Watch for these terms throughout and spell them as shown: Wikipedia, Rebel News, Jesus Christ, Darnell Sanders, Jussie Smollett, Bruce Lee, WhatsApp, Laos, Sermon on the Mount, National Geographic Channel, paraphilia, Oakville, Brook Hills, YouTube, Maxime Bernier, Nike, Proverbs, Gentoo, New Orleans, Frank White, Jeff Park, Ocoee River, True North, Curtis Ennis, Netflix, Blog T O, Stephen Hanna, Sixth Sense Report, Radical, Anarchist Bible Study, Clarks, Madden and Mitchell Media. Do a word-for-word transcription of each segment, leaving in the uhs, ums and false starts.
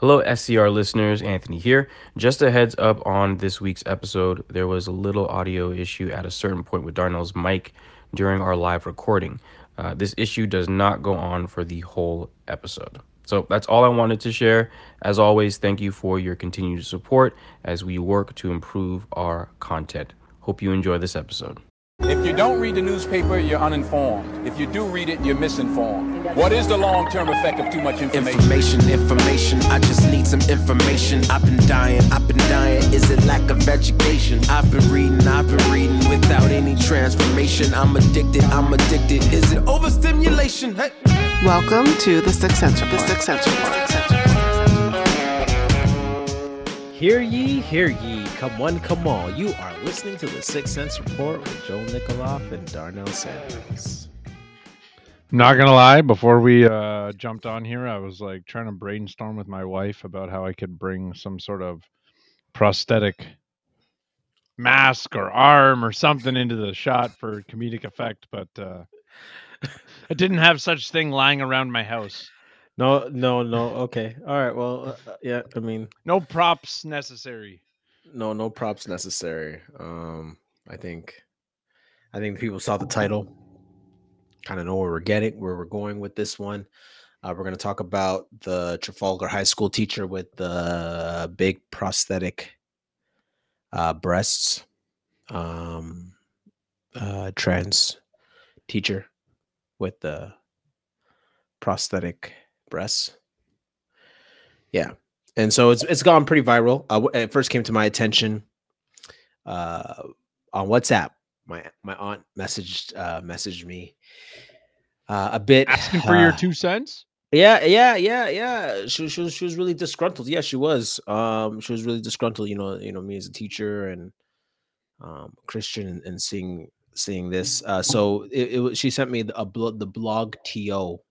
Hello, S C R listeners, Anthony here. Just a heads up on this week's episode, there was a little audio issue at a certain point with Darnell's mic during our live recording. Uh, this issue does not go on for the whole episode. So that's all I wanted to share. As always, thank you for your continued support as we work to improve our content. Hope you enjoy this episode. If you don't read the newspaper, you're uninformed. If you do read it, you're misinformed. What is the long-term effect of too much information? Information, information, I just need some information. I've been dying, I've been dying, is it lack of education? I've been reading, I've been reading without any transformation. I'm addicted, I'm addicted, is it overstimulation? Hey. Welcome to the Sixth Sense Report. The Sixth Sense Report. Hear ye, hear ye. Come one, come all. You are listening to the Sixth Sense Report with Joel Nikoloff and Darnell Sanders. Not gonna lie, before we uh, jumped on here, I was like trying to brainstorm with my wife about how I could bring some sort of prosthetic mask or arm or something into the shot for comedic effect, but uh, I didn't have such thing lying around my house. No, no, no. Okay, all right. Well, uh, yeah. I mean, no props necessary. No, no props necessary. Um, I think, I think people saw the title, kind of know where we're getting, where we're going with this one. Uh, we're going to talk about the Trafalgar High School teacher with the big prosthetic uh, breasts, um, uh, trans teacher with the prosthetic breasts. Yeah. And so it's it's gone pretty viral. Uh, it first came to my attention uh, on WhatsApp. My my aunt messaged uh, messaged me uh, a bit asking for uh, your two cents. Yeah, yeah, yeah, yeah. She she was, she was really disgruntled. Yeah, she was. Um, she was really disgruntled. You know, you know me as a teacher and um, Christian, and, and seeing seeing this. Uh, so it, it she sent me the a blog, the blog T O.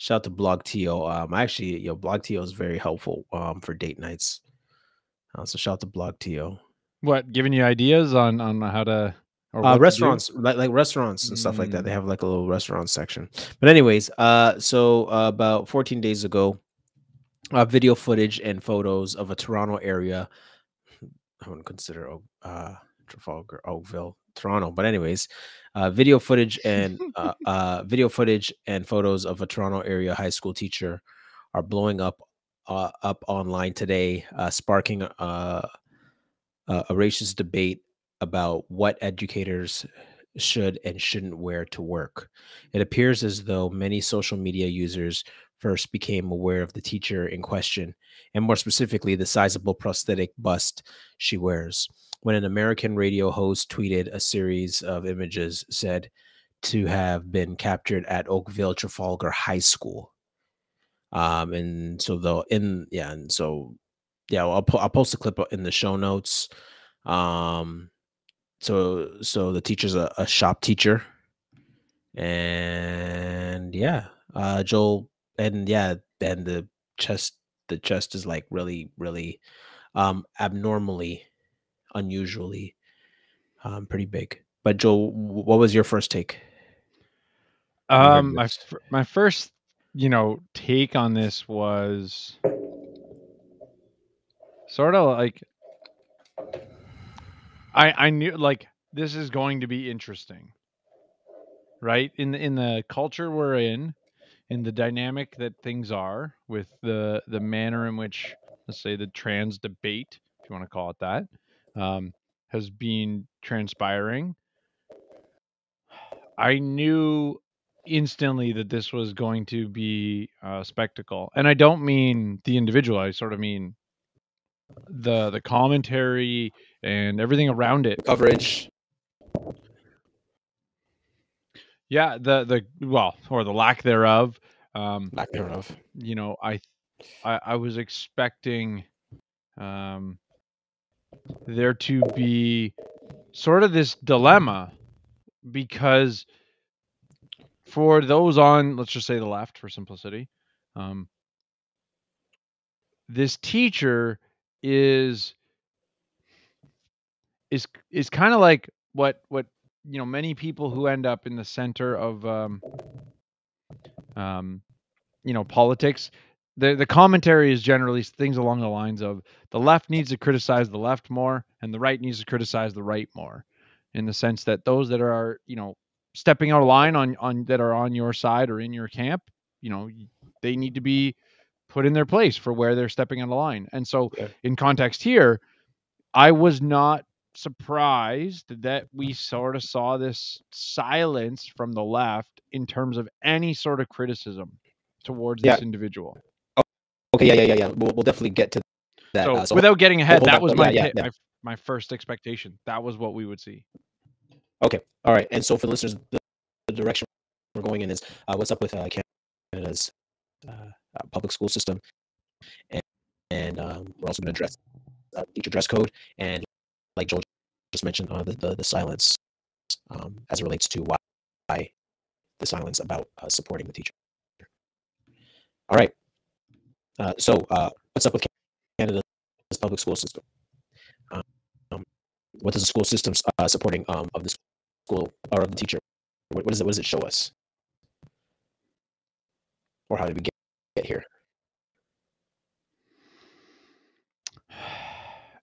Shout out to Blog T O. Um, actually, yo, Blog T O is very helpful um, for date nights. Uh, so shout out to Blog T O. What, giving you ideas on on how to or uh, restaurants, to like like restaurants and mm. stuff like that. They have like a little restaurant section. But anyways, uh, so uh, about fourteen days ago, uh, video footage and photos of a Toronto area. I wouldn't consider uh, Trafalgar, Oakville, Toronto, but anyways, uh, video footage and uh, uh, video footage and photos of a Toronto area high school teacher are blowing up uh, up online today, uh, sparking uh, a racist debate about what educators should and shouldn't wear to work. It appears as though many social media users first became aware of the teacher in question, and more specifically, the sizable prosthetic bust she wears, when an American radio host tweeted a series of images said to have been captured at Oakville Trafalgar High School. Um, and so though in, yeah. And so, yeah, I'll, po- I'll post a clip in the show notes. Um, so, so the teacher's a, a shop teacher, and yeah, uh, Joel and yeah, and the chest, the chest is like really, really, um, abnormally, unusually um pretty big. But Joel, what was your first take? Um my, my first you know take on this was sort of like I I knew like this is going to be interesting, right? In the in the culture we're in, in the dynamic that things are with the the manner in which, let's say, the trans debate, if you want to call it that, Um, has been transpiring. I knew instantly that this was going to be a spectacle, and I don't mean the individual. I sort of mean the the commentary and everything around it. Coverage. Yeah, the the well, or the lack thereof. Um, lack thereof. You know, I I, I was expecting. Um, there to be sort of this dilemma, because for those on, let's just say the left for simplicity, um, this teacher is is is kind of like what what you know many people who end up in the center of um, um, you know politics. the the commentary is generally things along the lines of the left needs to criticize the left more and the right needs to criticize the right more, in the sense that those that are, you know, stepping out of line on, on that are on your side or in your camp, you know, they need to be put in their place for where they're stepping out of line. And so yeah. in context here, I was not surprised that we sort of saw this silence from the left in terms of any sort of criticism towards yeah. this individual. Oh, okay, yeah, yeah, yeah, yeah. We'll, we'll definitely get to that. So, uh, so without getting ahead, we'll that was my, yeah, yeah, yeah. my my first expectation. That was what we would see. Okay, all right. And so for the listeners, the, the direction we're going in is uh, what's up with uh, Canada's uh, public school system, and, and um, we're also going to address uh, teacher dress code, and like Joel just mentioned, uh, the, the the silence um, as it relates to why, why the silence about uh, supporting the teacher. All right. Uh, so, uh, what's up with Canada's public school system? Um, what does the school system's uh, supporting um, of the school or of the teacher? What, what does it? What does it show us? Or how did we get, get here?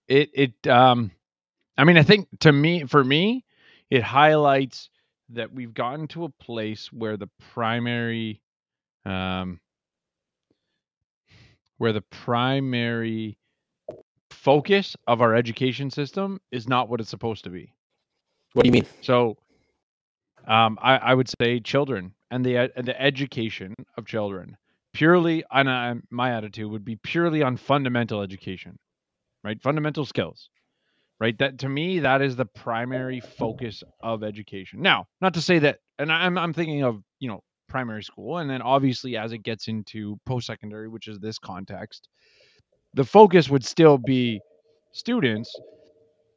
It it um, I mean, I think to me, for me, it highlights that we've gotten to a place where the primary. Um, where the primary focus of our education system is not what it's supposed to be. What do you mean? So um, I, I would say children and the, uh, the education of children purely, and I, my attitude would be purely on fundamental education, right? Fundamental skills, right? That to me, that is the primary focus of education. Now, not to say that, and I'm, I'm thinking of, you know, primary school, and then obviously as it gets into post-secondary, which is this context, the focus would still be students,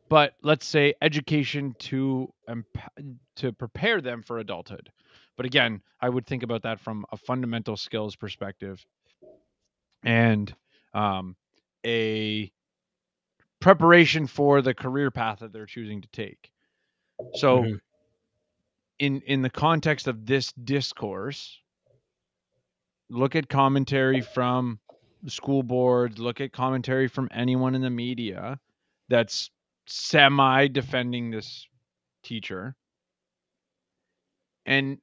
but let's say education to to prepare them for adulthood. But again, I would think about that from a fundamental skills perspective and um, a preparation for the career path that they're choosing to take. So mm-hmm. In, in the context of this discourse, look at commentary from school boards, look at commentary from anyone in the media that's semi-defending this teacher. And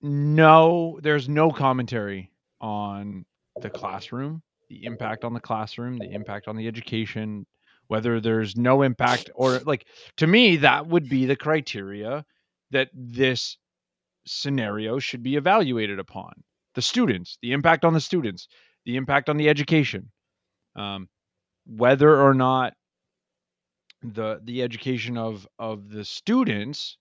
no, there's no commentary on the classroom, the impact on the classroom, the impact on the education, whether there's no impact or like, to me, that would be the criteria that this scenario should be evaluated upon. The students, the impact on the students, the impact on the education, um, whether or not the the education of, of the students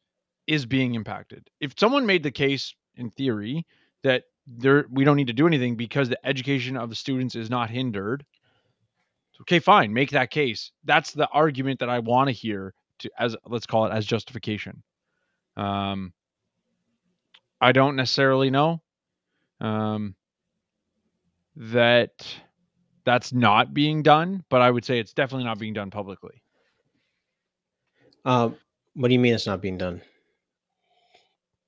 is being impacted. If someone made the case in theory that there we don't need to do anything because the education of the students is not hindered, okay, fine, make that case. That's the argument that I want to hear to, as let's call it, as justification. Um, I don't necessarily know, um, that that's not being done, but I would say it's definitely not being done publicly. Um, what do you mean it's not being done?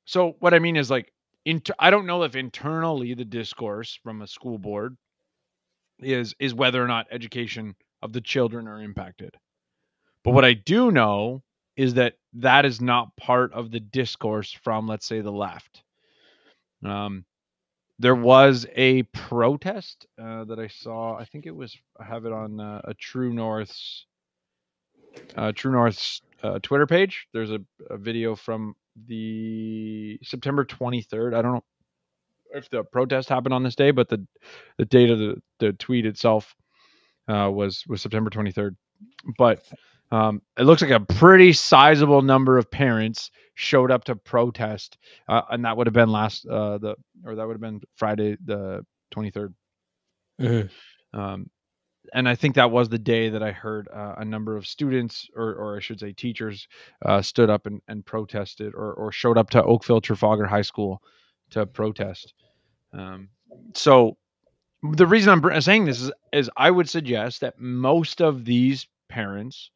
So what I mean is like, inter- I don't know if internally the discourse from a school board is, is whether or not education of the children are impacted. But what I do know is that that is not part of the discourse from, let's say, the left. Um, there was a protest uh, that I saw. I think it was, I have it on uh, a True North's, uh, True North's uh, Twitter page. There's a, a video from the September twenty-third. I don't know if the protest happened on this day, but the, the date of the, the tweet itself uh, was, was September twenty-third. But Um, it looks like a pretty sizable number of parents showed up to protest, uh, and that would have been last uh, the or that would have been Friday the twenty-third. Mm-hmm. Um, and I think that was the day that I heard uh, a number of students, or or I should say teachers, uh, stood up and, and protested, or or showed up to Oakville Trafalgar High School to protest. Um, so the reason I'm saying this is is I would suggest that most of these parents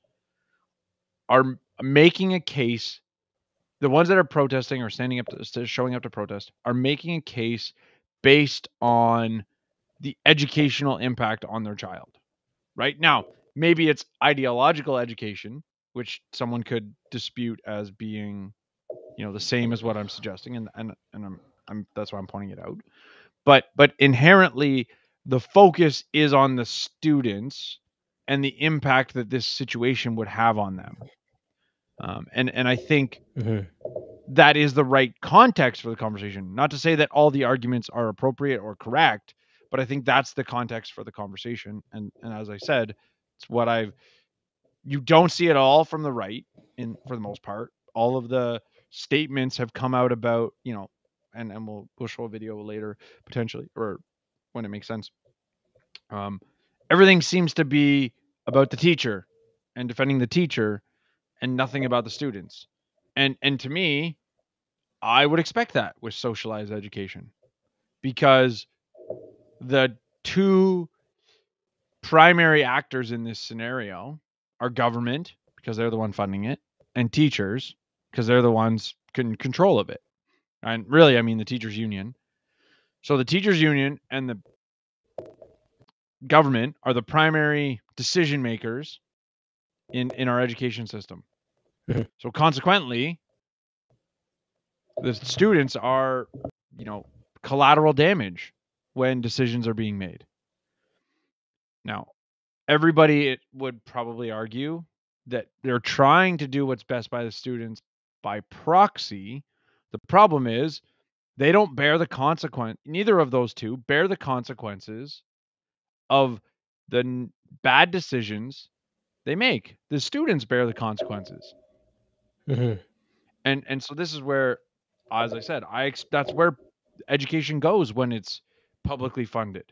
are making a case. The ones that are protesting or standing up to showing up to protest are making a case based on the educational impact on their child. Right now, maybe it's ideological education, which someone could dispute as being, you know, the same as what I'm suggesting. And, and, and I'm, I'm, that's why I'm pointing it out. But, but inherently the focus is on the students and the impact that this situation would have on them. Um, and, and I think mm-hmm. that is the right context for the conversation. Not to say that all the arguments are appropriate or correct, but I think that's the context for the conversation. And, and as I said, it's what I've, you don't see it all from the right in, for the most part. All of the statements have come out about, you know, and, and we'll, we'll show a video later potentially, or when it makes sense. Um, everything seems to be about the teacher and defending the teacher and nothing about the students. And, and to me, I would expect that with socialized education, because the two primary actors in this scenario are government, because they're the one funding it, and teachers, because they're the ones in control of it. And really, I mean the teachers union. So the teachers union and the government are the primary decision makers in, in our education system. Mm-hmm. So consequently, the students are, you know, collateral damage when decisions are being made. Now, everybody would probably argue that they're trying to do what's best by the students by proxy. The problem is they don't bear the consequence. Neither of those two bear the consequences of the n- bad decisions they make. The students bear the consequences. Mm-hmm. And, and so this is where, as I said, I, that's where education goes when it's publicly funded,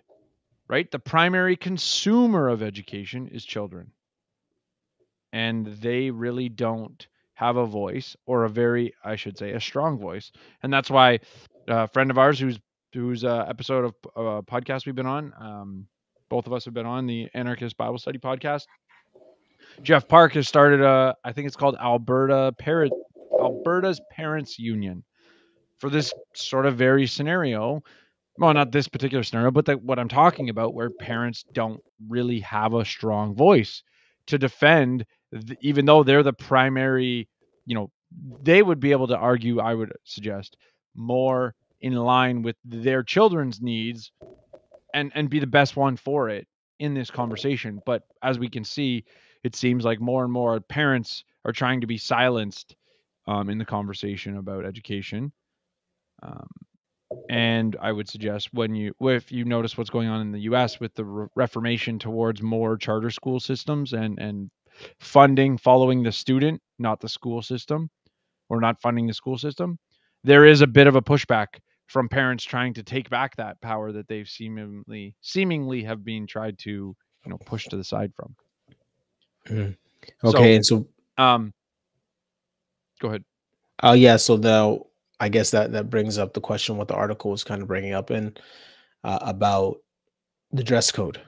right? The primary consumer of education is children. And they really don't have a voice, or a very, I should say, a strong voice. And that's why a friend of ours who's, who's a episode of a podcast we've been on, um, both of us have been on the Anarchist Bible Study podcast. Jeff Park has started a, I think it's called Alberta Parent, Alberta's Parents Union, for this sort of very scenario. Well, not this particular scenario, but that what I'm talking about, where parents don't really have a strong voice to defend, even though they're the primary, you know, they would be able to argue, I would suggest, more in line with their children's needs and, and be the best one for it in this conversation. But as we can see, it seems like more and more parents are trying to be silenced um, in the conversation about education. Um, and I would suggest when you, if you notice what's going on in the U S with the re- reformation towards more charter school systems and, and, funding following the student, not the school system, or not funding the school system, there is a bit of a pushback from parents trying to take back that power that they've seemingly seemingly have been tried to, you know, push to the side from. Mm. Okay, so, and so um, go ahead. Oh uh, yeah, so the I guess that that brings up the question what the article was kind of bringing up in uh, about the dress code.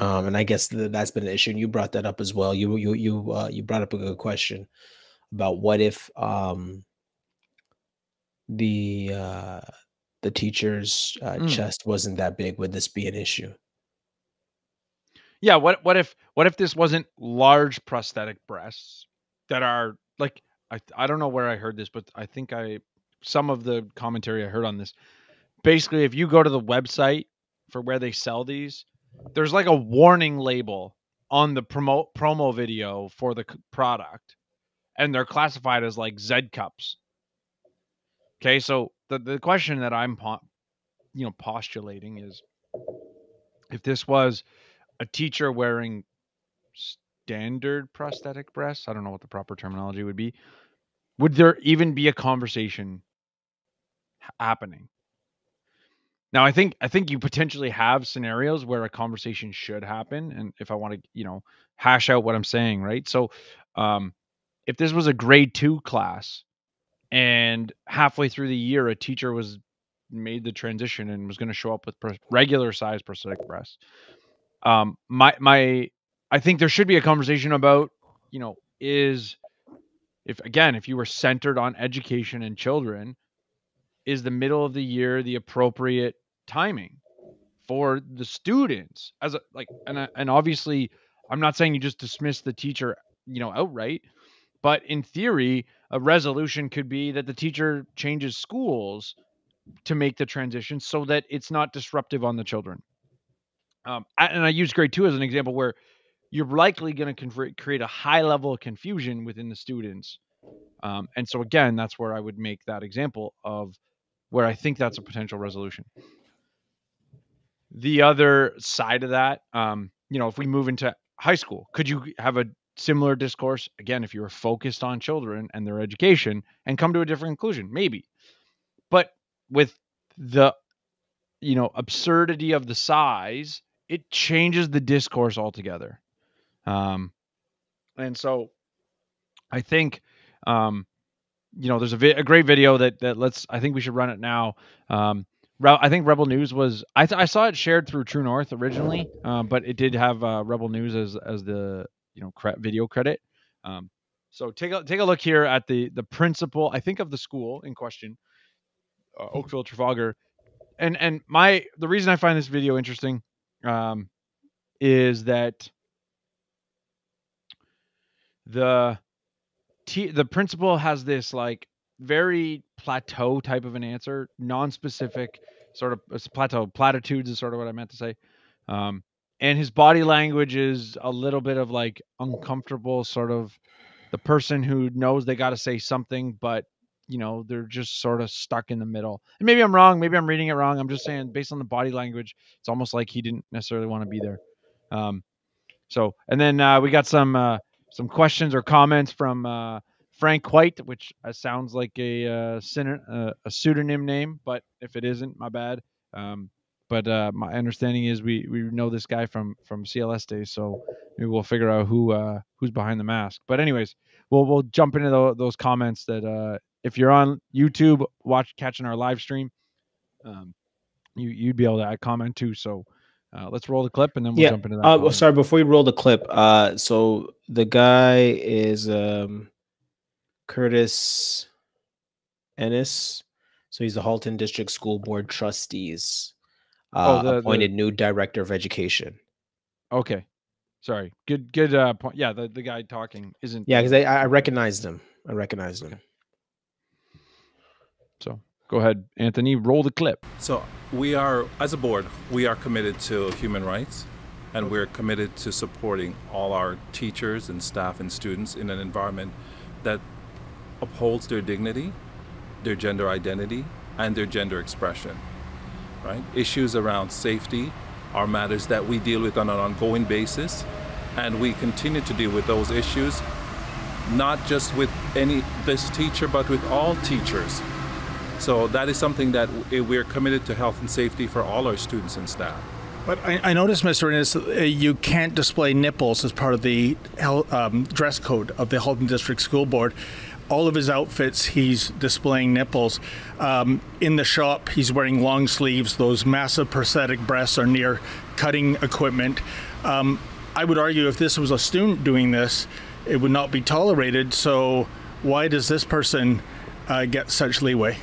Um, and I guess that that's been an issue, and you brought that up as well. You you you uh, you brought up a good question about what if um, the uh, the teacher's uh, mm. chest wasn't that big? Would this be an issue? Yeah. What what if what if this wasn't large prosthetic breasts that are like I I don't know where I heard this, but I think I some of the commentary I heard on this. Basically, if you go to the website for where they sell these, there's like a warning label on the promo promo video for the product, and they're classified as like Z cups. Okay. So the, the question that I'm, you know, postulating is, if this was a teacher wearing standard prosthetic breasts, I don't know what the proper terminology would be. Would there even be a conversation happening? Now, I think I think you potentially have scenarios where a conversation should happen, and if I want to, you know, hash out what I'm saying, right? So, um, if this was a grade two class, and halfway through the year, a teacher was made the transition and was going to show up with pr- regular size prosthetic breasts, um, my my, I think there should be a conversation about, you know, is if again, if you were centered on education and children, is the middle of the year the appropriate timing for the students as a, like, and, I, and obviously I'm not saying you just dismiss the teacher, you know, outright, but in theory, a resolution could be that the teacher changes schools to make the transition so that it's not disruptive on the children. Um, and I use grade two as an example where you're likely going to create a high level of confusion within the students. Um, and so again, that's where I would make that example of where I think that's a potential resolution. The other side of that, um, you know, if we move into high school, could you have a similar discourse? Again, if you were focused on children and their education and come to a different conclusion, maybe. But with the, you know, absurdity of the size, it changes the discourse altogether. Um, and so I think, um, you know, there's a, vi- a great video that, that let's, I think we should run it now. Um, I think Rebel News was, I, th- I saw it shared through True North originally, uh, but it did have uh, Rebel News as as the, you know, cre- video credit. Um, so take a, take a look here at the the principal, I think, of the school in question, uh, Oakville Trafalgar. And and my the reason I find this video interesting um, is that the t- the principal has this like very plateau type of an answer, non-specific sort of plateau. Platitudes is sort of what I meant to say. Um, and his body language is a little bit of like uncomfortable, sort of the person who knows they got to say something, but you know, they're just sort of stuck in the middle. And maybe I'm wrong. Maybe I'm reading it wrong. I'm just saying based on the body language, it's almost like he didn't necessarily want to be there. Um, so, and then uh, we got some, uh, some questions or comments from, uh, Frank White, which sounds like a uh, syn- uh, a pseudonym name, but if it isn't, my bad. Um, but uh, my understanding is we we know this guy from from C L S days, so maybe we'll figure out who uh, who's behind the mask. But anyways, we'll we'll jump into the, those comments that uh, if you're on YouTube, watch catching our live stream, um, you you'd be able to add comment too. So uh, let's roll the clip and then we'll yeah. jump into that. Uh, well, sorry, before we roll the clip, uh, so the guy is. Um... Curtis Ennis. So he's the Halton District School Board trustees, uh, oh, the, appointed the... new director of education. Okay. Sorry. Good, good uh, point. Yeah. The, the guy talking isn't. Yeah. Cause I, I recognized him. I recognized him. Okay. So go ahead, Anthony, roll the clip. So we are, as a board, we are committed to human rights, and we're committed to supporting all our teachers and staff and students in an environment that upholds their dignity, their gender identity, and their gender expression, right? Issues around safety are matters that we deal with on an ongoing basis, and we continue to deal with those issues, not just with any this teacher, but with all teachers. So that is something that we're committed to, health and safety for all our students and staff. But I, I noticed, Mister Ennis, you can't display nipples as part of the um, dress code of the Halton District School Board. All of his outfits, he's displaying nipples. Um, in the shop, he's wearing long sleeves. Those massive prosthetic breasts are near cutting equipment. Um, I would argue if this was a student doing this, it would not be tolerated. So why does this person uh, get such leeway?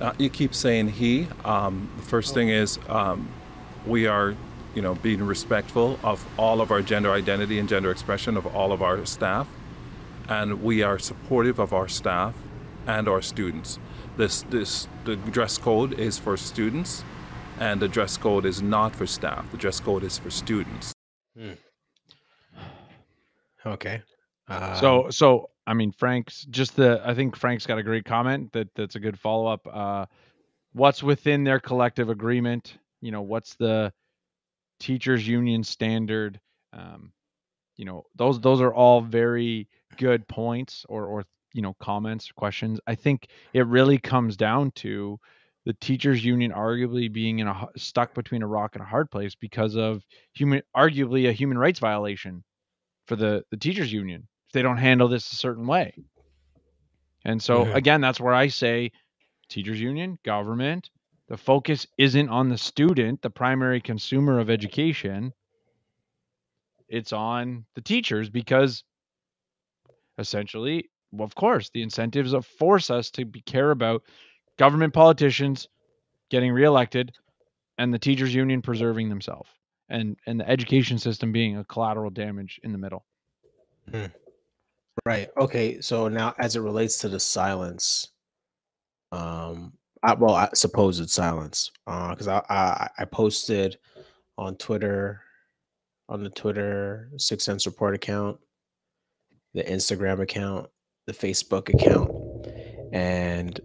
Uh, you keep saying he. Um, the first thing is... Um, We are, you know, being respectful of all of our gender identity and gender expression of all of our staff, and we are supportive of our staff and our students. This, this, the dress code is for students, and the dress code is not for staff. The dress code is for students. Hmm. Okay. Uh, so, so I mean, Frank's just the. I think Frank's got a great comment that that's a good follow up. Uh, what's within their collective agreement? You know, what's the teachers union standard? Um, you know, those those are all very good points or, or you know, comments, questions. I think it really comes down to the teachers union arguably being in a stuck between a rock and a hard place because of human, arguably a human rights violation for the, the teachers union if they don't handle this a certain way. And so, yeah. Again, that's where I say teachers union, government, the focus isn't on the student, the primary consumer of education. It's on the teachers because essentially, well, of course, the incentives force us to be, care about government politicians getting reelected and the teachers union preserving themselves, and, and the education system being a collateral damage in the middle. Hmm. Right. Okay. So now as it relates to the silence, um, I, well, I suppose it's silence, uh, cause I, I, I posted on Twitter, on the Twitter Sixth Sense Report account, the Instagram account, the Facebook account. And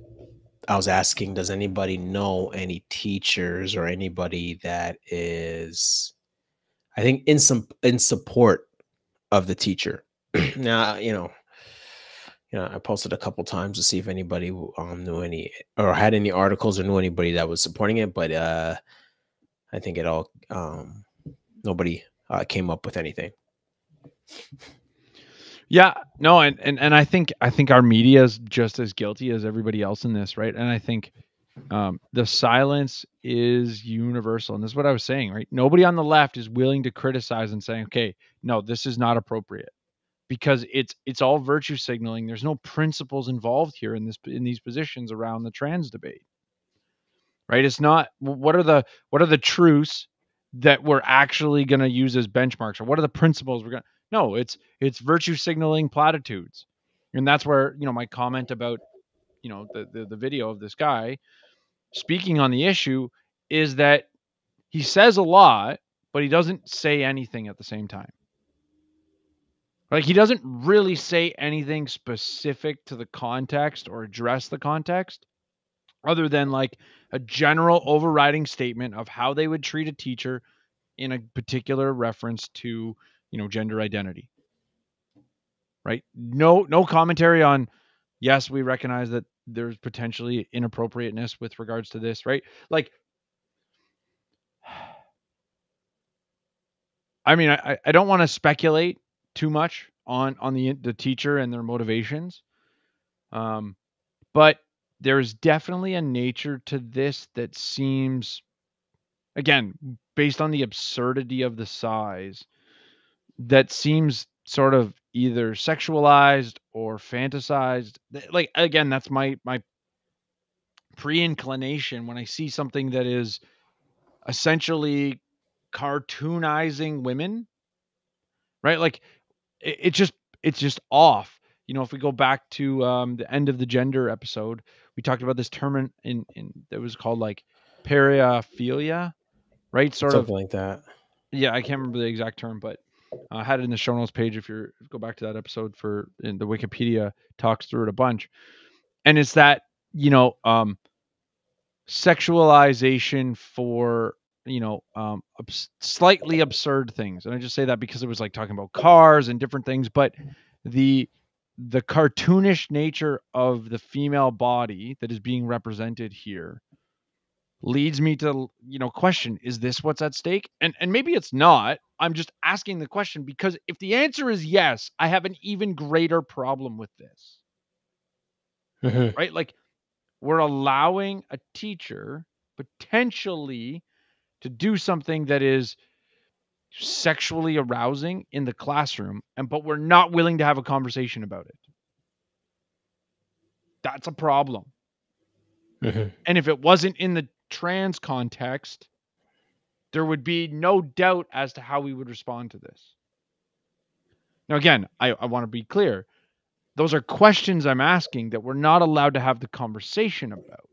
I was asking, does anybody know any teachers or anybody that is, I think, in some, in support of the teacher? Now, you know, you know, I posted a couple times to see if anybody um, knew any or had any articles or knew anybody that was supporting it. But uh, I think it all, um, nobody uh, came up with anything. Yeah, no, and, and and I think I think our media is just as guilty as everybody else in this, right? And I think um, the silence is universal, and this is what I was saying, right? Nobody on the left is willing to criticize and saying, okay, no, this is not appropriate, because it's it's all virtue signaling. There's no principles involved here in this in these positions around the trans debate, right? It's not what are the what are the truths that we're actually going to use as benchmarks, or what are the principles we're going to. No, it's it's virtue signaling platitudes. And that's where, you know, my comment about, you know, the, the, the video of this guy speaking on the issue is that he says a lot, but he doesn't say anything at the same time. Like, he doesn't really say anything specific to the context or address the context, other than like a general overriding statement of how they would treat a teacher in a particular reference to, you know, gender identity, right? No, no commentary on, yes, we recognize that there's potentially inappropriateness with regards to this, right? Like, I mean, I, I don't want to speculate too much on, on the, the teacher and their motivations. Um, but there's definitely a nature to this that seems, again, based on the absurdity of the size, that seems sort of either sexualized or fantasized. Like, again, that's my, my pre-inclination when I see something that is essentially cartoonizing women, right? Like it, it just, it's just off. You know, if we go back to um, the end of the gender episode, we talked about this term in, in, in that was called like paraphilia, right? Sort something of like that. Yeah. I can't remember the exact term, but I uh, had it in the show notes page. If you go back to that episode for in the Wikipedia talks through it a bunch. And it's that, you know, um, sexualization for, you know, um, abs- slightly absurd things. And I just say that because it was like talking about cars and different things, but the, the cartoonish nature of the female body that is being represented here leads me to, you know, question, is this what's at stake? And and maybe it's not. I'm just asking the question because if the answer is yes, I have an even greater problem with this. Mm-hmm. Right? Like, we're allowing a teacher potentially to do something that is sexually arousing in the classroom, and but we're not willing to have a conversation about it. That's a problem. Mm-hmm. And if it wasn't in the trans context, there would be no doubt as to how we would respond to this. Now, again, I, I want to be clear. Those are questions I'm asking that we're not allowed to have the conversation about.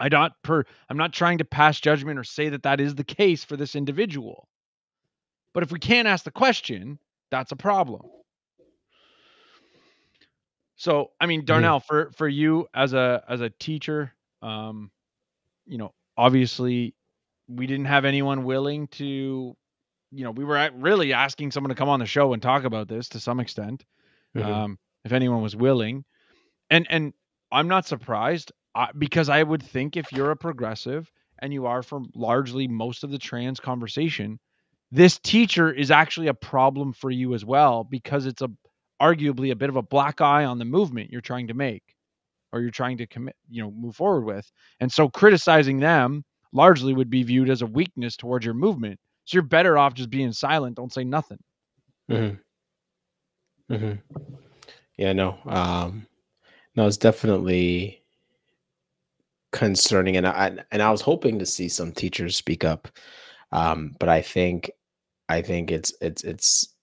I don't per, I'm not trying to pass judgment or say that that is the case for this individual. But if we can't ask the question, that's a problem. So, I mean, Darnell, for, for you as a, as a teacher, um, you know, obviously we didn't have anyone willing to, you know, we were really asking someone to come on the show and talk about this to some extent. Mm-hmm. Um, if anyone was willing, and, and I'm not surprised I, because I would think if you're a progressive and you are for largely most of the trans conversation, this teacher is actually a problem for you as well, because it's a, arguably a bit of a black eye on the movement you're trying to make or you're trying to commit, you know, move forward with. And so criticizing them largely would be viewed as a weakness towards your movement. So you're better off just being silent. Don't say nothing. Mm-hmm. Mm-hmm. Yeah, no, um, no, it's definitely concerning. And I, and I was hoping to see some teachers speak up. Um, but I think, I think it's, it's, it's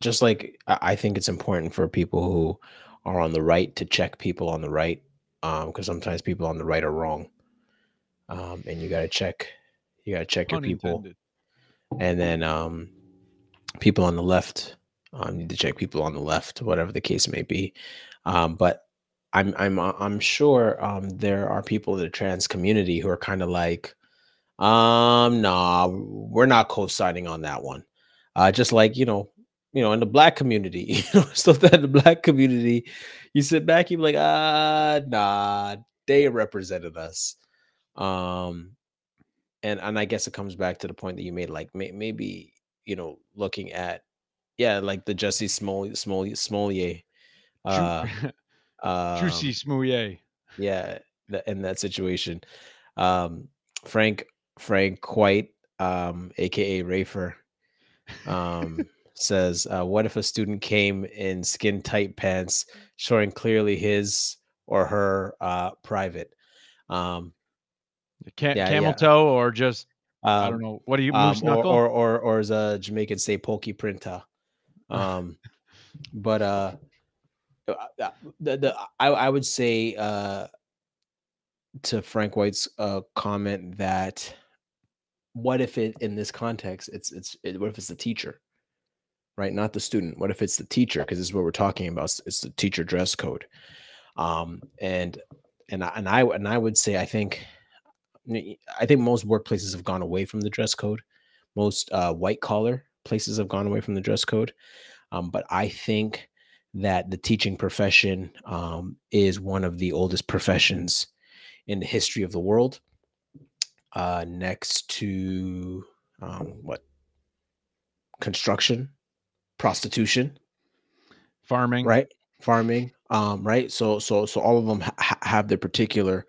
just like, I think it's important for people who are on the right to check people on the right. Um, cause sometimes people on the right are wrong. Um, and you got to check, you got to check your people. And then, um, people on the left, um, need to check people on the left, whatever the case may be. Um, but I'm, I'm, I'm sure, um, there are people in the trans community who are kind of like, um, nah, we're not co-signing on that one. Uh, just like, you know, you know, in the black community, you know, stuff that in the black community, you sit back, you're like, ah, nah, they represented us. Um, and, and I guess it comes back to the point that you made, like may, maybe, you know, looking at, yeah, like the Jussie Smollett, Smollett, Smollett, uh, Uh, Jussie Smollett. Yeah, th in that situation, um, Frank Frank White, um, aka Rafer, um, says, uh, "What if a student came in skin tight pants, showing clearly his or her uh, private um, Cam yeah, camel yeah. toe, or just um, I don't know, what do you moose um, knuckle, or or or, or as a Jamaican say, pokey printer?" Um, but uh. The, the, I, I would say uh, to Frank White's uh, comment that what if it in this context it's it's it, what if it's the teacher, right? Not the student. What if it's the teacher? Because this is what we're talking about. It's the teacher dress code, um, and and I, and I and I would say I think I think most workplaces have gone away from the dress code. Most uh, white collar places have gone away from the dress code, um, but I think that the teaching profession um, is one of the oldest professions in the history of the world, uh, next to um, what? Construction, prostitution, farming, right? Farming, um, right? So, so, so all of them ha have their particular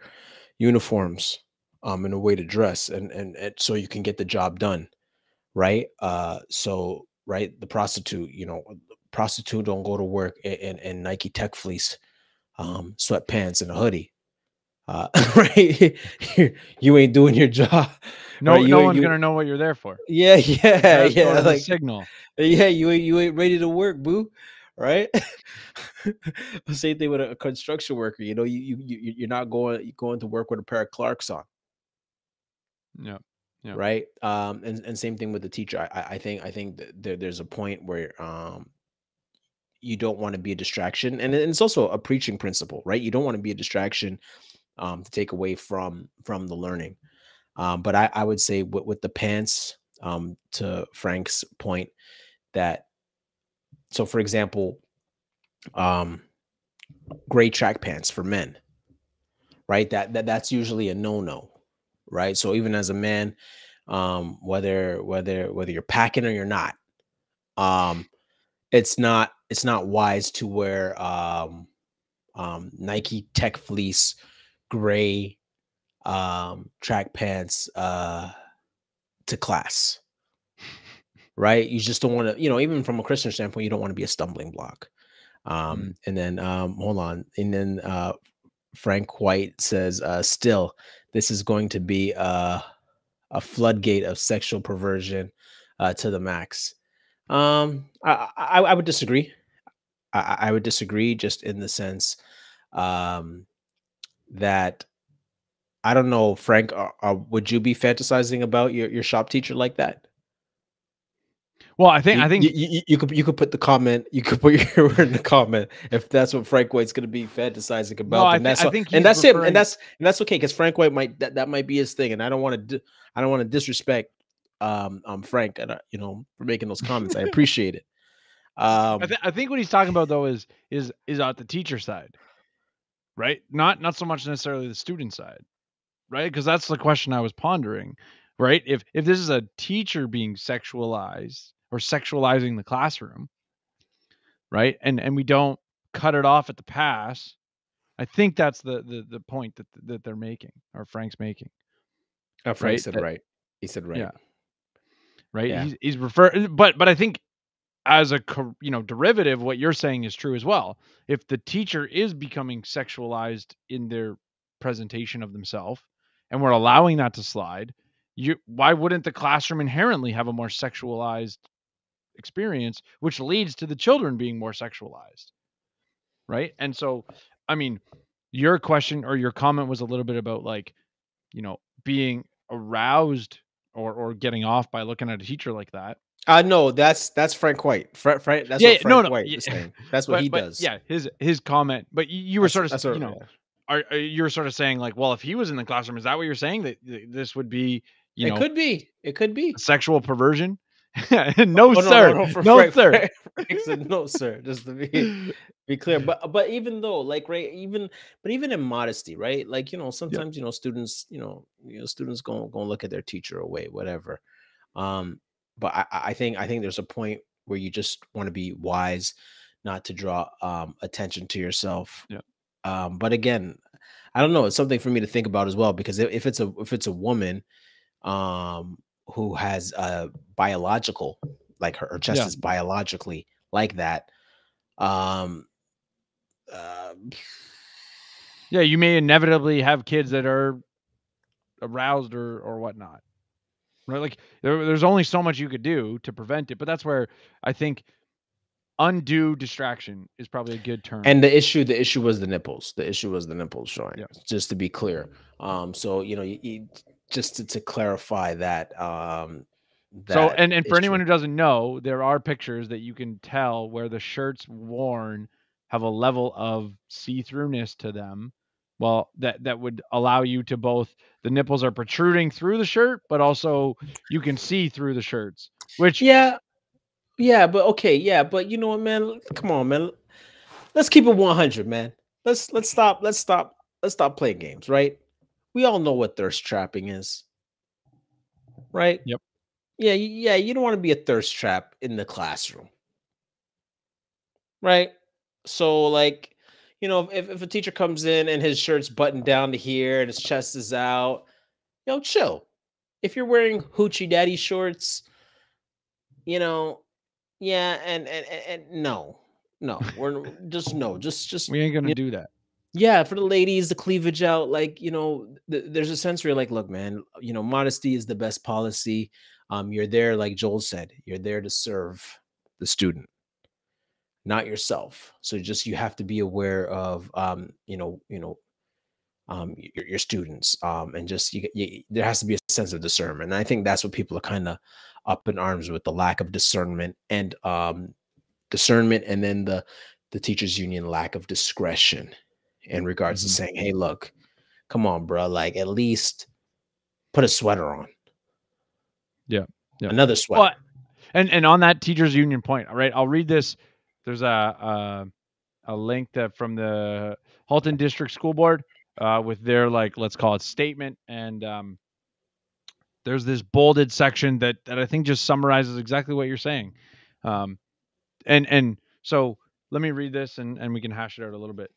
uniforms um, and a way to dress, and, and and so you can get the job done, right? Uh, so, right, the prostitute, you know. Prostitute don't go to work in, in, in Nike tech fleece, um, sweatpants and a hoodie, uh, right? You ain't doing your job. No, right? you no one's you, gonna know what you're there for. Yeah, yeah, That's yeah. Like signal. Yeah, you ain't you ain't ready to work, boo. Right. Same thing with a construction worker. You know, you you you you're not going you're going to work with a pair of Clarks on. Yeah. Yeah. Right. Um. And and same thing with the teacher. I I think I think there there's a point where um. you don't want to be a distraction. And it's also a preaching principle, right? You don't want to be a distraction um, to take away from, from the learning. Um, but I, I would say with, with the pants, um, to Frank's point, that, so for example, um, gray track pants for men, right? That, that that's usually a no-no, right? So even as a man, um, whether, whether, whether you're packing or you're not, um, it's not, it's not wise to wear um, um, Nike tech fleece, gray um, track pants uh, to class, right? You just don't want to, you know, even from a Christian standpoint, you don't want to be a stumbling block. Um, mm. And then, um, hold on. And then uh, Frank White says, uh, still, this is going to be a, a floodgate of sexual perversion uh, to the max. Um, I, I, I would disagree. I, I would disagree just in the sense, um, that I don't know, Frank, or, or would you be fantasizing about your, your shop teacher like that? Well, I think, you, I think you, you, you could, you could put the comment, you could put your word in the comment if that's what Frank White's going to be fantasizing about. No, I, and that's, I think, what, and that's him. And that's, and that's okay. Cause Frank White might, that, that might be his thing. And I don't want to, I don't want to disrespect um I'm Frank, and I, you know, for making those comments. I appreciate it. um I, th I think what he's talking about though is is is out the teacher side, right? Not not so much necessarily the student side, right? Because that's the question I was pondering, right? If if this is a teacher being sexualized or sexualizing the classroom, right, and and we don't cut it off at the pass, I think that's the the, the point that that they're making, or Frank's making. uh, Frank right? said that, right he said right yeah. Right. Yeah. He's, he's referred, but, but I think as a, you know, derivative, what you're saying is true as well. If the teacher is becoming sexualized in their presentation of themselves, and we're allowing that to slide, you why wouldn't the classroom inherently have a more sexualized experience, which leads to the children being more sexualized, right? And so, I mean, your question or your comment was a little bit about, like, you know, being aroused or or getting off by looking at a teacher like that. Uh, no, that's that's Frank White. Fra- Frank, that's yeah, what Frank no, no, White yeah. is saying. That's what but, he but does. Yeah, his his comment. But you, you were that's, sort of, you know, are, are you were sort of saying, like, well, if he was in the classroom, is that what you're saying, that this would be, you know, it could be, it could be sexual perversion? no, oh, no, sir, no, no, no Frank, sir. Frank, Frank said, no, sir. Just to be be clear, but but even though, like, right, even but even in modesty, right? Like, you know, sometimes yeah. you know students, you know, you know, students go go look at their teacher away, whatever. Um. But I, I think I think there's a point where you just want to be wise, not to draw um, attention to yourself. Yeah. Um, but again, I don't know. It's something for me to think about as well, because if it's a if it's a woman um, who has a biological, like her, her chest yeah. is biologically like that. Um, uh, yeah, you may inevitably have kids that are aroused or or whatnot. Right, like there, there's only so much you could do to prevent it, but that's where I think undue distraction is probably a good term. And the issue, the issue was the nipples. The issue was the nipples showing. Yeah. Just to be clear, um, so you know, you, you, just to, to clarify that. Um, that so, and, and for anyone who doesn't know, there are pictures that you can tell where the shirts worn have a level of see-throughness to them. Well, that, that would allow you to both, the nipples are protruding through the shirt, but also you can see through the shirts, which. Yeah. Yeah. But okay. Yeah. But you know what, man, come on, man. Let's keep it one hundred, man. Let's, let's stop. Let's stop. Let's stop playing games. Right. We all know what thirst trapping is. Right. Yep. Yeah. Yeah. You don't want to be a thirst trap in the classroom. Right. So, like, you know, if, if a teacher comes in and his shirt's buttoned down to here and his chest is out, yo, chill. If you're wearing hoochie daddy shorts, you know, yeah, and and and, and no, no, we're just no, just just we ain't gonna you, do that. Yeah, for the ladies, the cleavage out, like, you know, th- there's a sense where you're like, look, man, you know, modesty is the best policy. Um, you're there, like Joel said, you're there to serve the student, not yourself. So just, you have to be aware of, um, you know, you know, um, your, your students, um, and just, you, you, there has to be a sense of discernment. And I think that's what people are kind of up in arms with, the lack of discernment and, um, discernment. And then the, the teachers union lack of discretion in regards mm-hmm. to saying, hey, look, come on, bro. Like, at least put a sweater on. Yeah. yeah. Another sweater. Well, and, and on that teachers union point, all right, I'll read this. There's a, a a link that from the Halton District School Board uh, with their, like, let's call it statement. And um, there's this bolded section that, that I think just summarizes exactly what you're saying. Um, and and so let me read this and, and we can hash it out a little bit.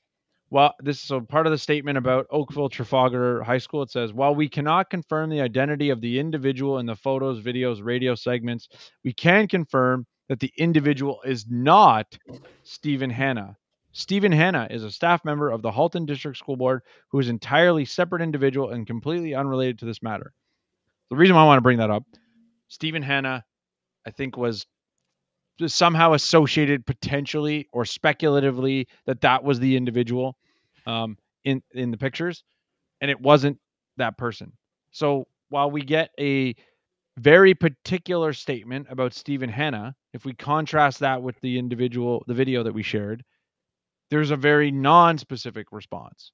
Well, this so part of the statement about Oakville Trafalgar High School. It says, while we cannot confirm the identity of the individual in the photos, videos, radio segments, we can confirm that the individual is not Stephen Hanna. Stephen Hanna is a staff member of the Halton District School Board who is an entirely separate individual and completely unrelated to this matter. The reason why I want to bring that up, Stephen Hanna, I think, was somehow associated potentially or speculatively that that was the individual um, in, in the pictures, and it wasn't that person. So while we get a very particular statement about Stephen Hanna, if we contrast that with the individual, the video that we shared, there's a very non-specific response.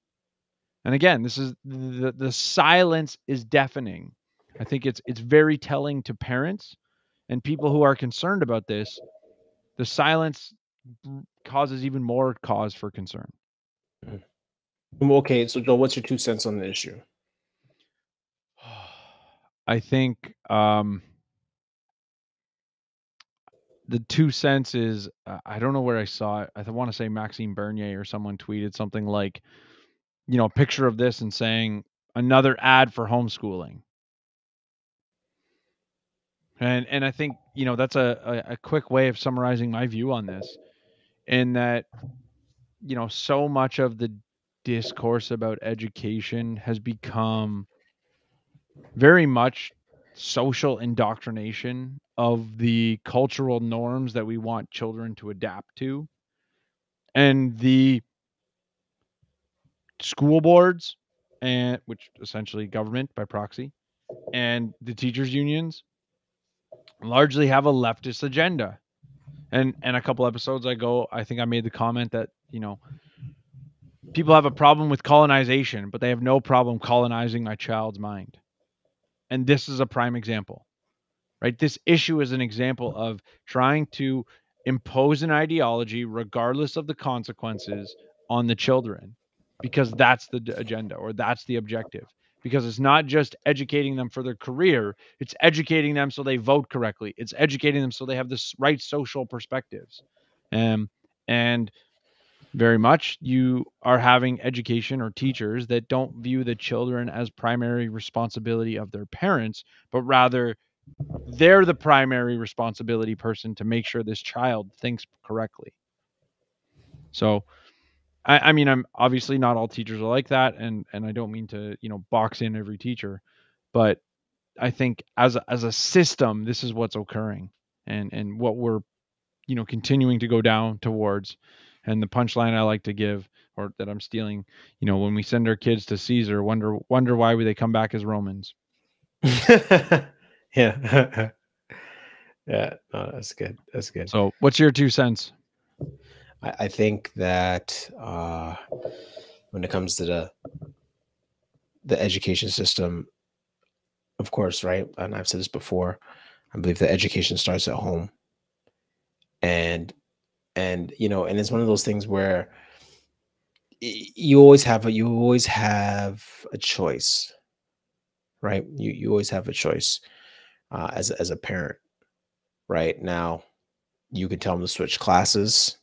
And again, this is the, the silence is deafening. I think it's it's very telling to parents and people who are concerned about this. The silence causes even more cause for concern. Okay, so Joel, what's your two cents on the issue? I think um, the two cents is, uh, I don't know where I saw it. I want to say Maxime Bernier or someone tweeted something like, you know, a picture of this and saying another ad for homeschooling. And and I think, you know, that's a, a, a quick way of summarizing my view on this, in that, you know, so much of the discourse about education has become very much social indoctrination of the cultural norms that we want children to adapt to. And the school boards, and which essentially government by proxy, and the teachers unions largely have a leftist agenda. And and a couple episodes ago, I think I made the comment that, you know, people have a problem with colonization, but they have no problem colonizing my child's mind. And this is a prime example, right? This issue is an example of trying to impose an ideology, regardless of the consequences, on the children, because that's the agenda, or that's the objective. Because it's not just educating them for their career, it's educating them so they vote correctly. It's educating them so they have the right social perspectives. Um, and very much you are having education or teachers that don't view the children as primary responsibility of their parents, but rather they're the primary responsibility person to make sure this child thinks correctly. So I, I mean, I'm obviously not all teachers are like that. And, and I don't mean to, you know, box in every teacher, but I think as a, as a system, this is what's occurring, and, and what we're, you know, continuing to go down towards. And the punchline I like to give, or that I'm stealing, you know, when we send our kids to Caesar, wonder, wonder why would they come back as Romans? Yeah. Yeah. No, that's good. That's good. So what's your two cents? I think that uh, when it comes to the the education system, of course, right? And I've said this before, I believe that education starts at home. And, and you know, and it's one of those things where you always have a, you always have a choice, right? You, you always have a choice uh, as, as a parent, right? Now, you can tell them to switch classes.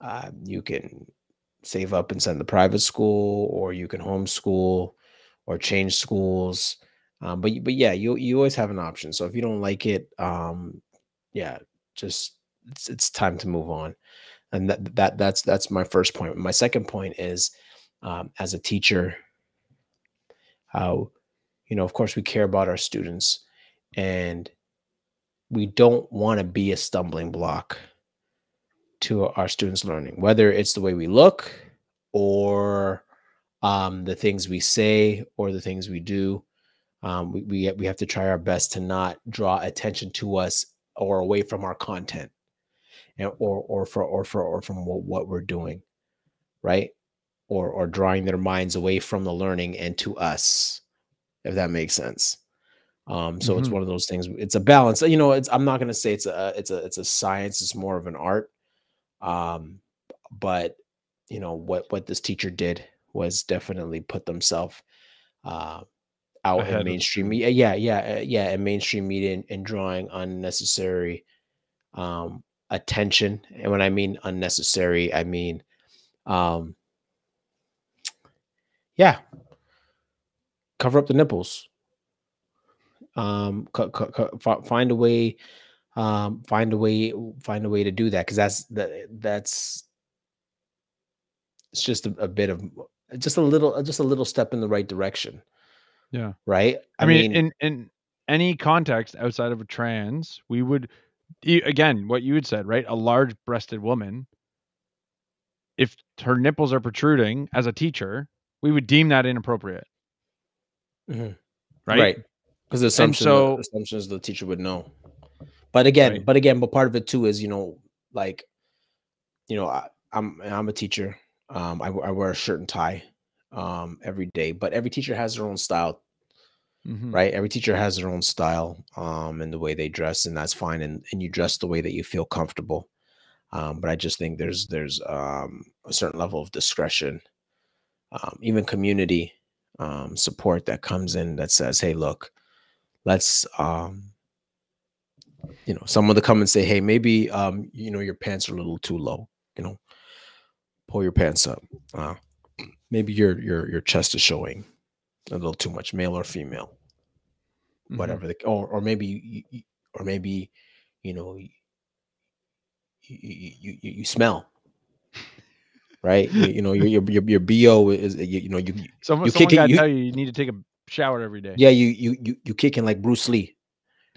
Uh, you can save up and send the private school, or you can homeschool, or change schools. Um, but but yeah, you you always have an option. So if you don't like it, um, yeah, just it's it's time to move on. And that that that's that's my first point. My second point is, um, as a teacher, how, you know, of course we care about our students, and we don't want to be a stumbling block to our students' learning, whether it's the way we look, or um, the things we say, or the things we do. Um, we, we, we have to try our best to not draw attention to us or away from our content, and or, or for, or for, or from what, what we're doing, right? Or, or drawing their minds away from the learning and to us, if that makes sense. Um, so mm-hmm. It's one of those things, it's a balance, you know, it's, I'm not going to say it's a, it's a, it's a science, it's more of an art. Um, but you know, what, what this teacher did was definitely put themselves, uh, out in mainstream media. Yeah. Yeah. Yeah. In mainstream media, and, and drawing unnecessary, um, attention. And when I mean unnecessary, I mean, um, yeah, cover up the nipples, um, c- c- find a way, Um, find a way, find a way to do that. Cause that's, that, that's, it's just a, a bit of just a little, just a little step in the right direction. Yeah. Right. I, I mean, mean, in, in any context outside of a trans, we would, again, what you had said, right? A large breasted woman, if her nipples are protruding as a teacher, we would deem that inappropriate. Mm-hmm. Right. Right. Cause the assumption, so, the assumption is the teacher would know. But again, right. but again, but part of it too is, you know, like, you know, I, I'm, I'm a teacher. Um, I, I wear a shirt and tie, um, every day, but every teacher has their own style, mm-hmm. right? Every teacher has their own style, um, and the way they dress, and that's fine. And, and you dress the way that you feel comfortable. Um, but I just think there's, there's, um, a certain level of discretion, um, even community, um, support that comes in that says, hey, look, let's, um, you know, someone to come and say, hey, maybe, um, you know, your pants are a little too low, you know, pull your pants up. Uh, maybe your, your, your chest is showing a little too much, male or female, mm-hmm. whatever. The, or, or maybe, or maybe, you know, you, you, you, you smell, right? You, you know, your your your B O is you, you know you Some, you someone gotta you, tell you you need to take a shower every day. Yeah, you you you you kicking like Bruce Lee,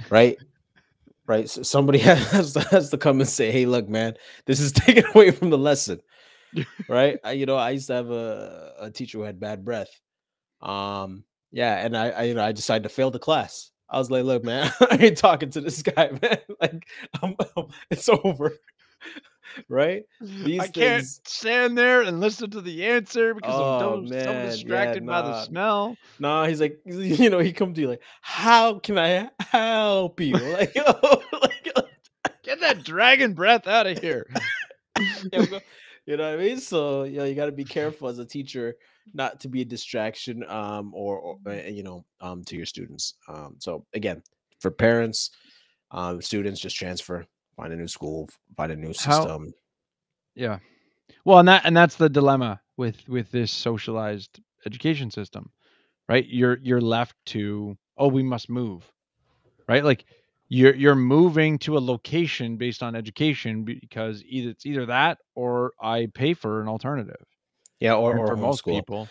right? Right. So somebody has has to come and say, "Hey, look, man, this is taken away from the lesson." Right. I, you know, I used to have a a teacher who had bad breath. Um. Yeah, and I, I you know I decided to fail the class. I was like, "Look, man, I ain't talking to this guy, man. Like, I'm, I'm, it's over." Right? These I things... can't stand there and listen to the answer because oh, I'm, dumb, I'm distracted yeah, nah. by the smell. Nah, he's like, you know, he come to you like, "How can I help you?" Like, oh, like get that dragon breath out of here. You know what I mean? So, you know, you got to be careful as a teacher not to be a distraction, um, or, or you know, um, to your students. Um, so again, for parents, um, students, just transfer. Find a new school, find a new system. How, yeah. Well, and that, and that's the dilemma with, with this socialized education system, right? You're, you're left to, oh, we must move, right? Like you're, you're moving to a location based on education because either it's either that or I pay for an alternative. Yeah. Or, or for most people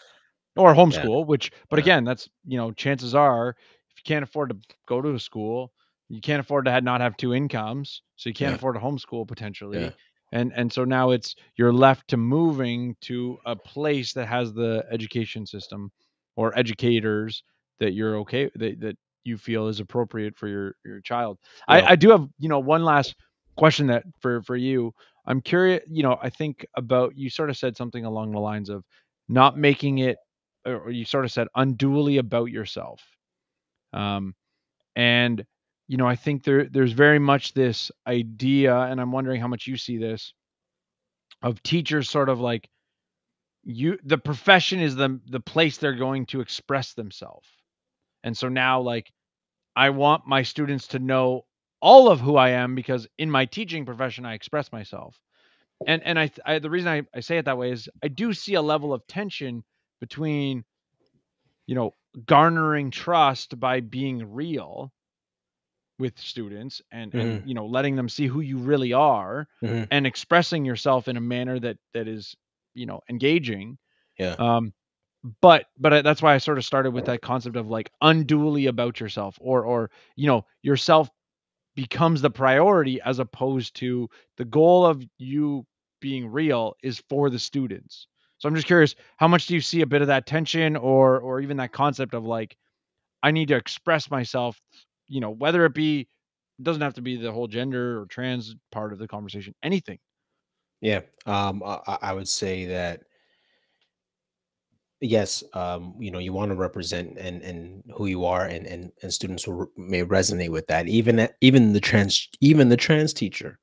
or homeschool, yeah. which, but yeah. again, that's, you know, chances are if you can't afford to go to a school, you can't afford to have, not have two incomes, so you can't yeah. afford to homeschool potentially. Yeah. And and so now it's you're left to moving to a place that has the education system or educators that you're okay that, that you feel is appropriate for your, your child. Yeah. I, I do have, you know, one last question that for, for you. I'm curious, you know, I think about you sort of said something along the lines of not making it, or you sort of said unduly about yourself. Um, and you know, I think there there's very much this idea, and I'm wondering how much you see this, of teachers sort of like you the profession is the the place they're going to express themselves. And so now like I want my students to know all of who I am because in my teaching profession I express myself. And and I, I the reason I, I say it that way is I do see a level of tension between, you know, garnering trust by being real with students and, mm-hmm. and, you know, letting them see who you really are mm-hmm. and expressing yourself in a manner that, that is, you know, engaging. Yeah. Um, but, but I, that's why I sort of started with that concept of like unduly about yourself or, or, you know, yourself becomes the priority as opposed to the goal of you being real is for the students. So I'm just curious, how much do you see a bit of that tension or, or even that concept of like, I need to express myself, you know, whether it be, it doesn't have to be the whole gender or trans part of the conversation, anything. Yeah. Um, I, I would say that, yes, um, you know, you want to represent and, and who you are and, and, and students will, may resonate with that. Even, even the trans, even the trans teacher,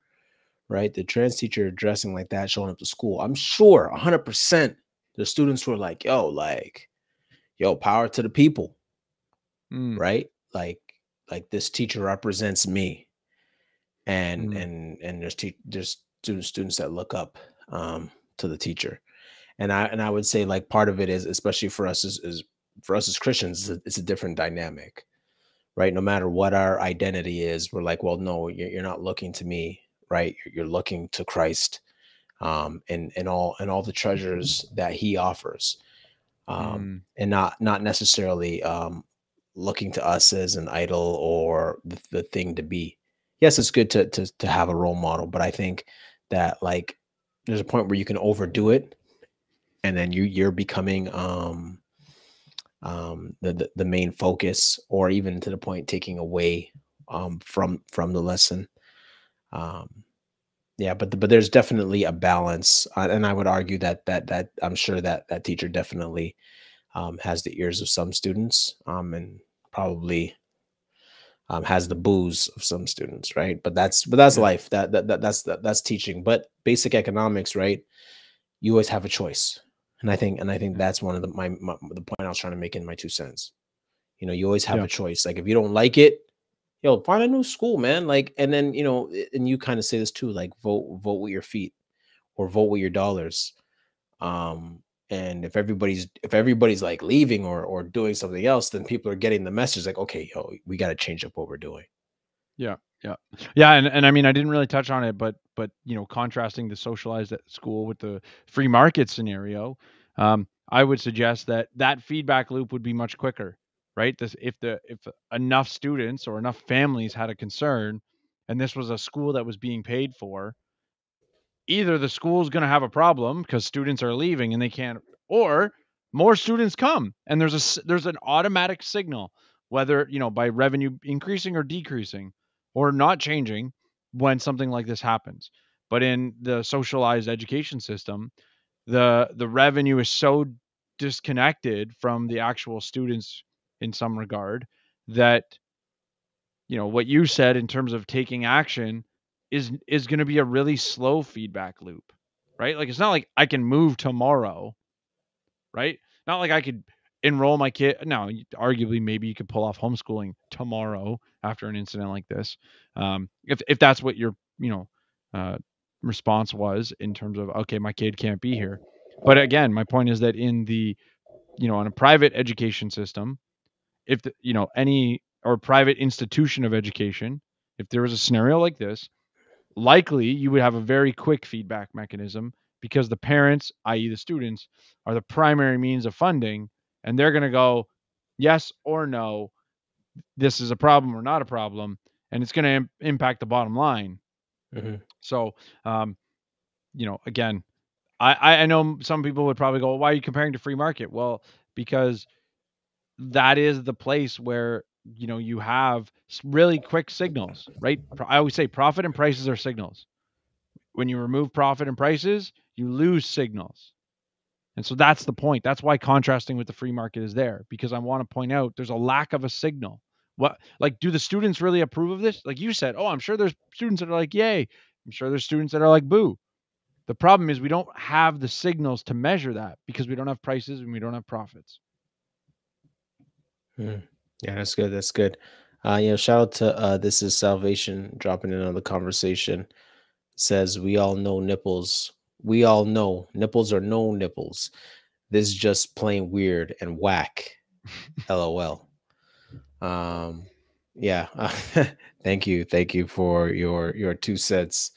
right? The trans teacher dressing like that, showing up to school. I'm sure a hundred percent the students were like, yo, like, yo, power to the people. Mm. Right. Like, Like this teacher represents me, and mm-hmm. and and there's te there's students students that look up um, to the teacher, and I and I would say like part of it is especially for us is, is for us as Christians it's a, it's a different dynamic, right? No matter what our identity is, we're like, well, no, you're, you're not looking to me, right? You're, you're looking to Christ, um, and and all and all the treasures that He offers, um, mm. and not not necessarily. Um, looking to us as an idol or the, the thing to be. Yes, it's good to, to, to have a role model, but I think that like, there's a point where you can overdo it and then you, you're becoming um, um, the, the, the main focus or even to the point taking away um, from, from the lesson. Um, yeah, but, the, but there's definitely a balance. And I would argue that, that, that I'm sure that that teacher definitely um, has the ears of some students um, and, probably um, has the booze of some students, right? But that's but that's life. That that, that that's that, that's teaching. But basic economics, right? You always have a choice, and I think and I think that's one of the my, my the point I was trying to make in my two cents. You know, you always have yeah. a choice. Like if you don't like it, yo, find a new school, man. Like and then you know, and you kind of say this too, like vote vote with your feet, or vote with your dollars. Um. And if everybody's if everybody's like leaving or or doing something else, then people are getting the message like, okay, yo, we got to change up what we're doing. Yeah, yeah, yeah. And and I mean, I didn't really touch on it, but but, you know, contrasting the socialized at school with the free market scenario, um, I would suggest that that feedback loop would be much quicker, right? This, if the if enough students or enough families had a concern, and this was a school that was being paid for, either the school's going to have a problem because students are leaving and they can't, or more students come, and there's a there's an automatic signal, whether, you know, by revenue increasing or decreasing or not changing when something like this happens. But in the socialized education system, the the revenue is so disconnected from the actual students in some regard that, you know, what you said in terms of taking action is is going to be a really slow feedback loop, right? Like, it's not like I can move tomorrow, right? Not like I could enroll my kid. Now, arguably, maybe you could pull off homeschooling tomorrow after an incident like this, um, if if that's what your, you know, uh, response was in terms of, okay, my kid can't be here. But again, my point is that in the, you know, on a private education system, if the, you know, any or private institution of education, if there was a scenario like this, likely you would have a very quick feedback mechanism, because the parents, that is the students, are the primary means of funding. And they're going to go, yes or no, this is a problem or not a problem. And it's going to im- impact the bottom line. Mm-hmm. So, um, you know, again, I, I know some people would probably go, why are you comparing to free market? Well, because that is the place where, you know, you have really quick signals, right? I always say profit and prices are signals. When you remove profit and prices, you lose signals. And so that's the point. That's why contrasting with the free market is there, because I want to point out there's a lack of a signal. What, like, do the students really approve of this? Like you said, oh, I'm sure there's students that are like, yay. I'm sure there's students that are like, boo. The problem is we don't have the signals to measure that, because we don't have prices and we don't have profits. Hmm. Yeah, that's good. That's good. Uh, you know, shout out to uh, This Is Salvation dropping in on the conversation. Says, we all know nipples. We all know nipples are no nipples. This is just plain weird and whack. LOL. Um, yeah. Thank you. Thank you for your, your two cents.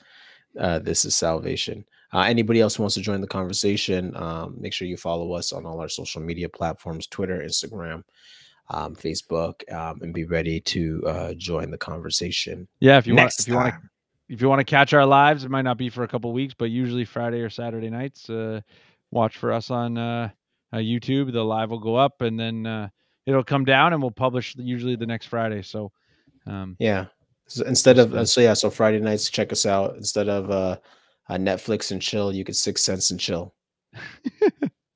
Uh, this is salvation. Uh, anybody else who wants to join the conversation, um, make sure you follow us on all our social media platforms, Twitter, Instagram, um, Facebook, um, and be ready to uh, join the conversation. Yeah. If you want, if you want to, If you want to catch our lives, it might not be for a couple of weeks, but usually Friday or Saturday nights, uh, watch for us on uh, uh, YouTube. The live will go up, and then uh, it'll come down, and we'll publish usually the next Friday. So, um, yeah. So instead of uh, so yeah, so Friday nights, check us out. Instead of uh, uh, Netflix and chill, you could Sixth Sense and chill.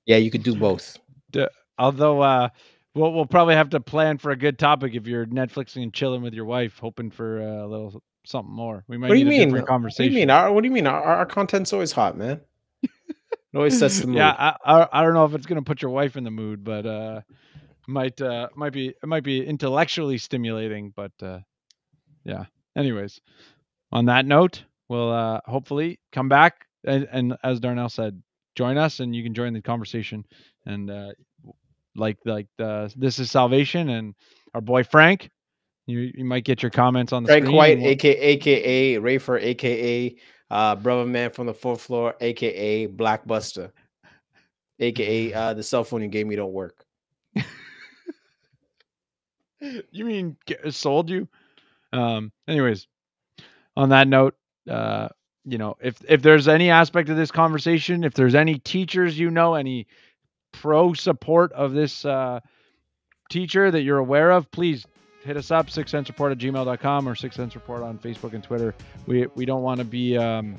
Yeah, you could do both. D- although, uh, we'll we'll probably have to plan for a good topic if you're Netflixing and chilling with your wife, hoping for uh, a little. Something more. We might what do you need a mean? Different conversation. What do you mean? Our, what do you mean? Our, our content's always hot, man. It always sets the mood. Yeah, I, I, I don't know if it's gonna put your wife in the mood, but uh, might uh, might be it might be intellectually stimulating. But uh, yeah. Anyways, on that note, we'll uh, hopefully come back and, and as Darnell said, join us, and you can join the conversation. And uh, like like the, This Is Salvation and our boy Frank. You you might get your comments on the Frank screen. Frank White, we'll... A K A Rafer, A K A uh, Brother Man from the Fourth Floor, A K A Blackbuster, A K A uh, the cell phone you gave me don't work. You mean sold you? Um. Anyways, on that note, uh, you know, if if there's any aspect of this conversation, if there's any teachers you know, any pro support of this uh, teacher that you're aware of, please. Hit us up, sixth sense report at gmail dot com or Sixth Sense Report on Facebook and Twitter. We we don't want to be um,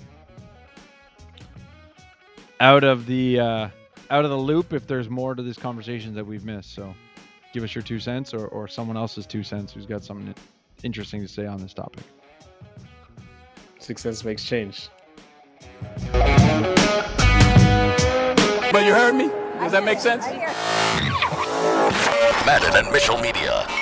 out of the uh, out of the loop if there's more to this conversation that we've missed. So give us your two cents or, or someone else's two cents who's got something interesting to say on this topic. Sixth Sense makes change. But you heard me? Does that make sense? Madden and Mitchell Media.